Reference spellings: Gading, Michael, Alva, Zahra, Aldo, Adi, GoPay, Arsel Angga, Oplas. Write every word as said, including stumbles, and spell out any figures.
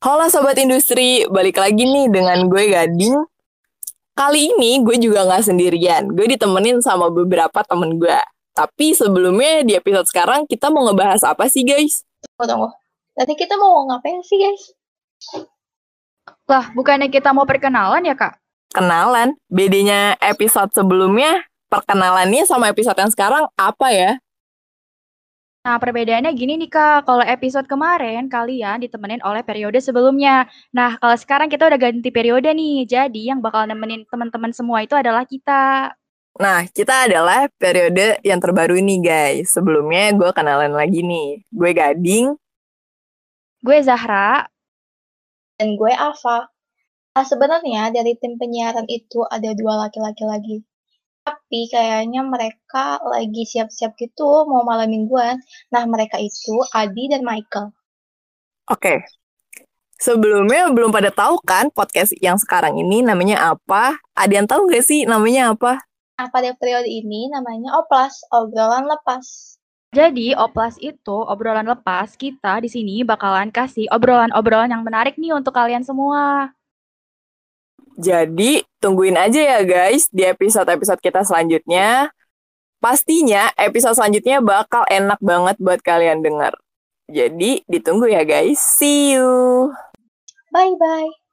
Halo Sobat Industri, balik lagi nih dengan gue Gading. Kali ini gue juga gak sendirian, gue ditemenin sama beberapa temen gue. Tapi sebelumnya di episode sekarang kita mau ngebahas apa sih guys? Tunggu, tunggu. Tadi kita mau ngapain sih guys? Lah, bukannya kita mau perkenalan ya kak? Kenalan? Bedanya episode sebelumnya, perkenalannya sama episode yang sekarang apa ya? Nah, perbedaannya gini nih Kak, kalau episode kemarin kalian ditemenin oleh periode sebelumnya. Nah, kalau sekarang kita udah ganti periode nih, jadi yang bakal nemenin teman-teman semua itu adalah kita. Nah, kita adalah periode yang terbaru ini guys. Sebelumnya gue kenalan lagi nih, gue Gading. Gue Zahra. Dan gue Alva. Nah, sebenarnya dari tim penyiaran itu ada dua laki-laki lagi. Tapi kayaknya mereka lagi siap-siap gitu mau malam mingguan. Nah, mereka itu Adi dan Michael. Oke. Sebelumnya belum pada tahu kan podcast yang sekarang ini namanya apa? Ada yang tahu nggak sih namanya apa? Nah, pada periode ini namanya Oplas, obrolan lepas. Jadi, Oplas itu obrolan lepas. Kita di sini bakalan kasih obrolan-obrolan yang menarik nih untuk kalian semua. Jadi, tungguin aja ya guys di episode-episode kita selanjutnya. Pastinya episode selanjutnya bakal enak banget buat kalian denger. Jadi, ditunggu ya guys. See you. Bye-bye.